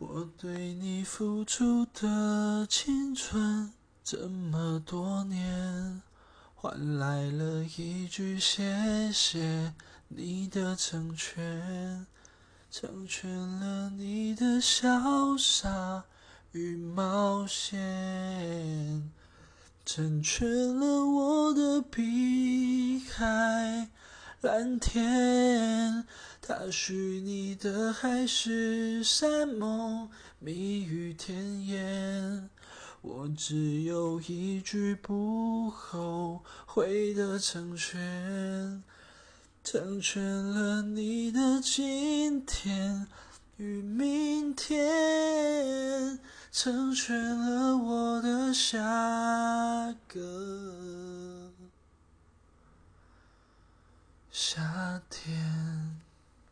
我对你付出的青春这么多年，换来了一句谢谢你的成全，成全了你的潇洒与冒险，成全了我的碧海蓝天，他许你的海誓山盟蜜语甜言，我只有一句不后悔的成全，成全了你的今天与明天，成全了我的下个夏天。